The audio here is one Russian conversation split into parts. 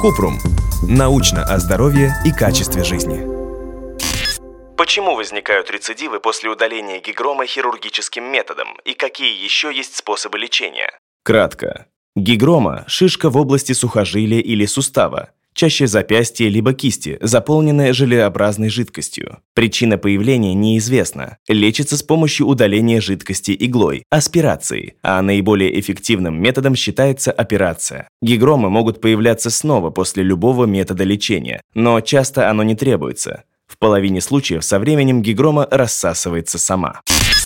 Купрум. Научно о здоровье и качестве жизни. Почему возникают рецидивы после удаления гигромы хирургическим методом и какие еще есть способы лечения? Кратко. Гигрома – шишка в области сухожилия или сустава, чаще запястья либо кисти, заполненная желеобразной жидкостью. Причина появления неизвестна. Лечится с помощью удаления жидкости иглой, аспирации, а наиболее эффективным методом считается операция. Гигромы могут появляться снова после любого метода лечения, но часто оно не требуется. В половине случаев со временем гигрома рассасывается сама.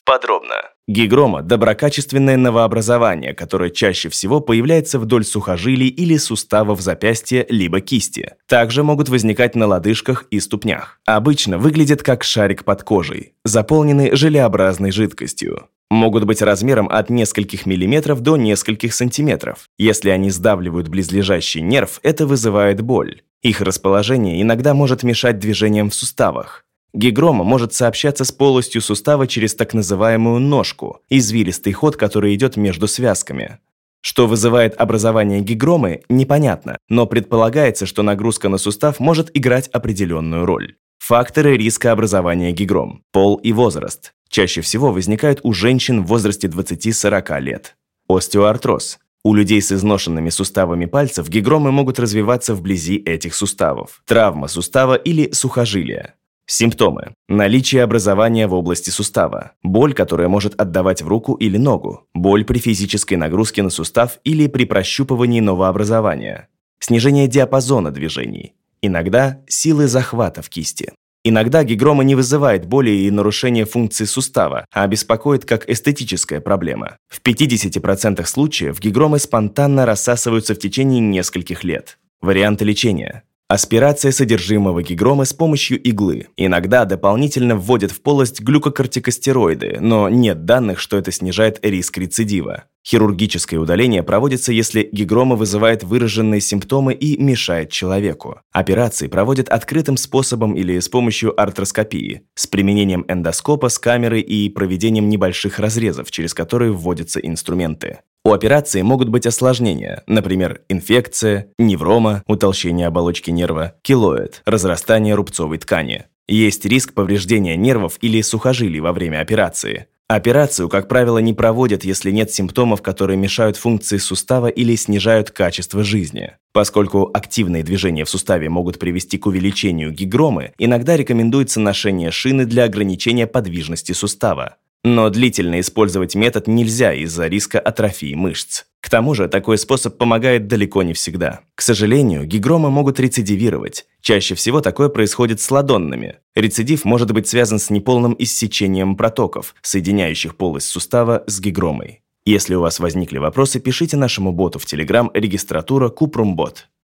Подробно. Гигрома – доброкачественное новообразование, которое чаще всего появляется вдоль сухожилий или суставов запястья либо кисти. Также могут возникать на лодыжках и ступнях. Обычно выглядит как шарик под кожей, заполненный желеобразной жидкостью. Могут быть размером от нескольких миллиметров до нескольких сантиметров. Если они сдавливают близлежащий нерв, это вызывает боль. Их расположение иногда может мешать движениям в суставах. Гигрома может сообщаться с полостью сустава через так называемую ножку, извилистый ход, который идет между связками. Что вызывает образование гигромы, непонятно, но предполагается, что нагрузка на сустав может играть определенную роль. Факторы риска образования гигром. Пол и возраст. Чаще всего возникают у женщин в возрасте 20-40 лет. Остеоартроз. У людей с изношенными суставами пальцев гигромы могут развиваться вблизи этих суставов. Травма сустава или сухожилия. Симптомы. Наличие образования в области сустава. Боль, которая может отдавать в руку или ногу. Боль при физической нагрузке на сустав или при прощупывании новообразования. Снижение диапазона движений. Иногда силы захвата в кисти. Иногда гигрома не вызывает боли и нарушения функции сустава, а беспокоит как эстетическая проблема. В 50% случаев гигромы спонтанно рассасываются в течение нескольких лет. Варианты лечения. Аспирация содержимого гигромы с помощью иглы. Иногда дополнительно вводят в полость глюкокортикостероиды, но нет данных, что это снижает риск рецидива. Хирургическое удаление проводится, если гигрома вызывает выраженные симптомы и мешает человеку. Операции проводят открытым способом или с помощью артроскопии, с применением эндоскопа, с камерой и проведением небольших разрезов, через которые вводятся инструменты. У операции могут быть осложнения, например, инфекция, неврома, утолщение оболочки нерва, килоид, разрастание рубцовой ткани. Есть риск повреждения нервов или сухожилий во время операции. Операцию, как правило, не проводят, если нет симптомов, которые мешают функции сустава или снижают качество жизни. Поскольку активные движения в суставе могут привести к увеличению гигромы, иногда рекомендуется ношение шины для ограничения подвижности сустава. Но длительно использовать метод нельзя из-за риска атрофии мышц. К тому же, такой способ помогает далеко не всегда. К сожалению, гигромы могут рецидивировать. Чаще всего такое происходит с ладонными. Рецидив может быть связан с неполным иссечением протоков, соединяющих полость сустава с гигромой. Если у вас возникли вопросы, пишите нашему боту в Telegram регистратура Купрумбот.